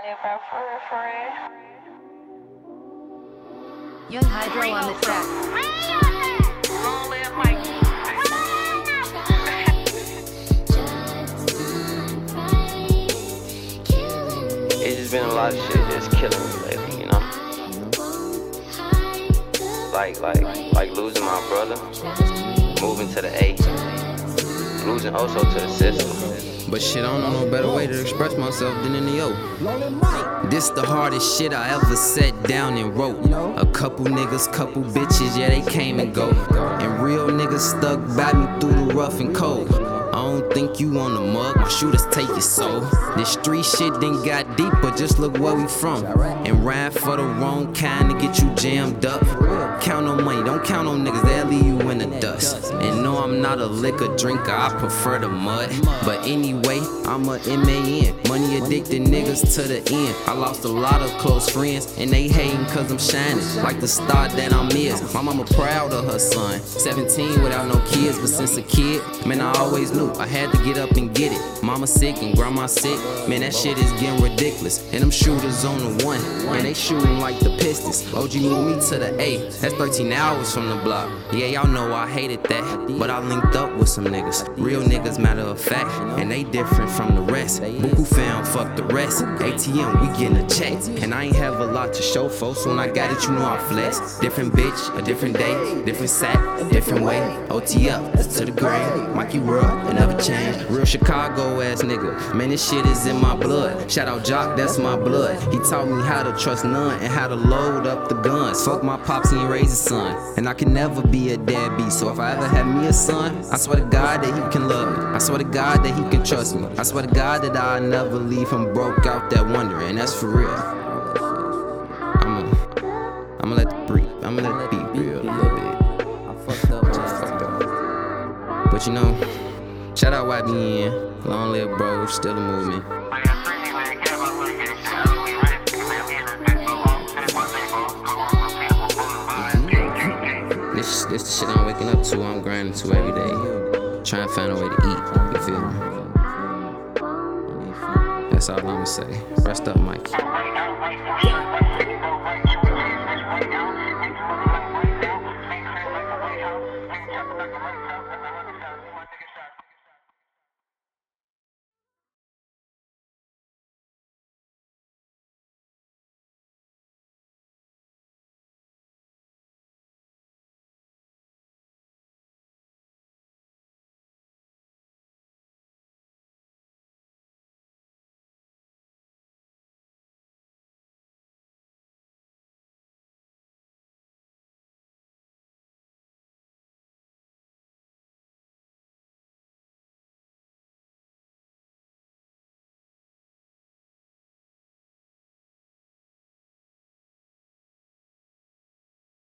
Libra for Young Hydro on the track. Been a lot of shit that's killing me lately, you know? Like losing my brother, moving to the A, losing also to the system. But shit, I don't know no better way to express myself than in the O. This the hardest shit I ever sat down and wrote. A couple niggas, couple bitches, yeah, they came and go. And real niggas stuck by me through the rough and cold. I don't think you on the mug, my shooters take your soul. This street shit then got deeper, just look where we from. And ride for the wrong kind to get you jammed up. Count on money, don't count on niggas, they'll leave you in the dust. And no, I'm not a liquor drinker, I prefer the mud. But anyway, I'm a MAN, money addicted niggas to the end. I lost a lot of close friends, and they hating cause I'm shining. Like the star that I'm is, my mama proud of her son. 17 without no kids, but since a kid, man, I always knew I had to get up and get it. Mama sick and grandma sick. Man, that shit is getting ridiculous. And them shooters on the one. Man, they shooting like the Pistons. OG moved me to the A. That's 13 hours from the block. Yeah, y'all know I hated that. But I linked up with some niggas. Real niggas, matter of fact. And they different from the rest. Buku found, fuck the rest. ATM, we getting a check. And I ain't have a lot to show, folks. When I got it, you know I flex. Different bitch, a different day. Different sack, a different way. OT up, to the grain. Mikey World. Never change, real Chicago ass nigga. Man, this shit is in my blood. Shout out Jock, that's my blood. He taught me how to trust none and how to load up the guns. Fuck my pops, he ain't raised his son. And I can never be a deadbeat. So if I ever have me a son, I swear to God that he can love me. I swear to God that he can trust me. I swear to God that I'll never leave him broke out that wonder. And that's for real. I'ma let it breathe. I'ma let it be real a little bit. I fucked up, but you know. Shout out YBN, long live bro, still a movement. This the shit I'm waking up to, I'm grinding to every day. Trying to find a way to eat, you feel me? That's all I'ma say. Rest up, Mike.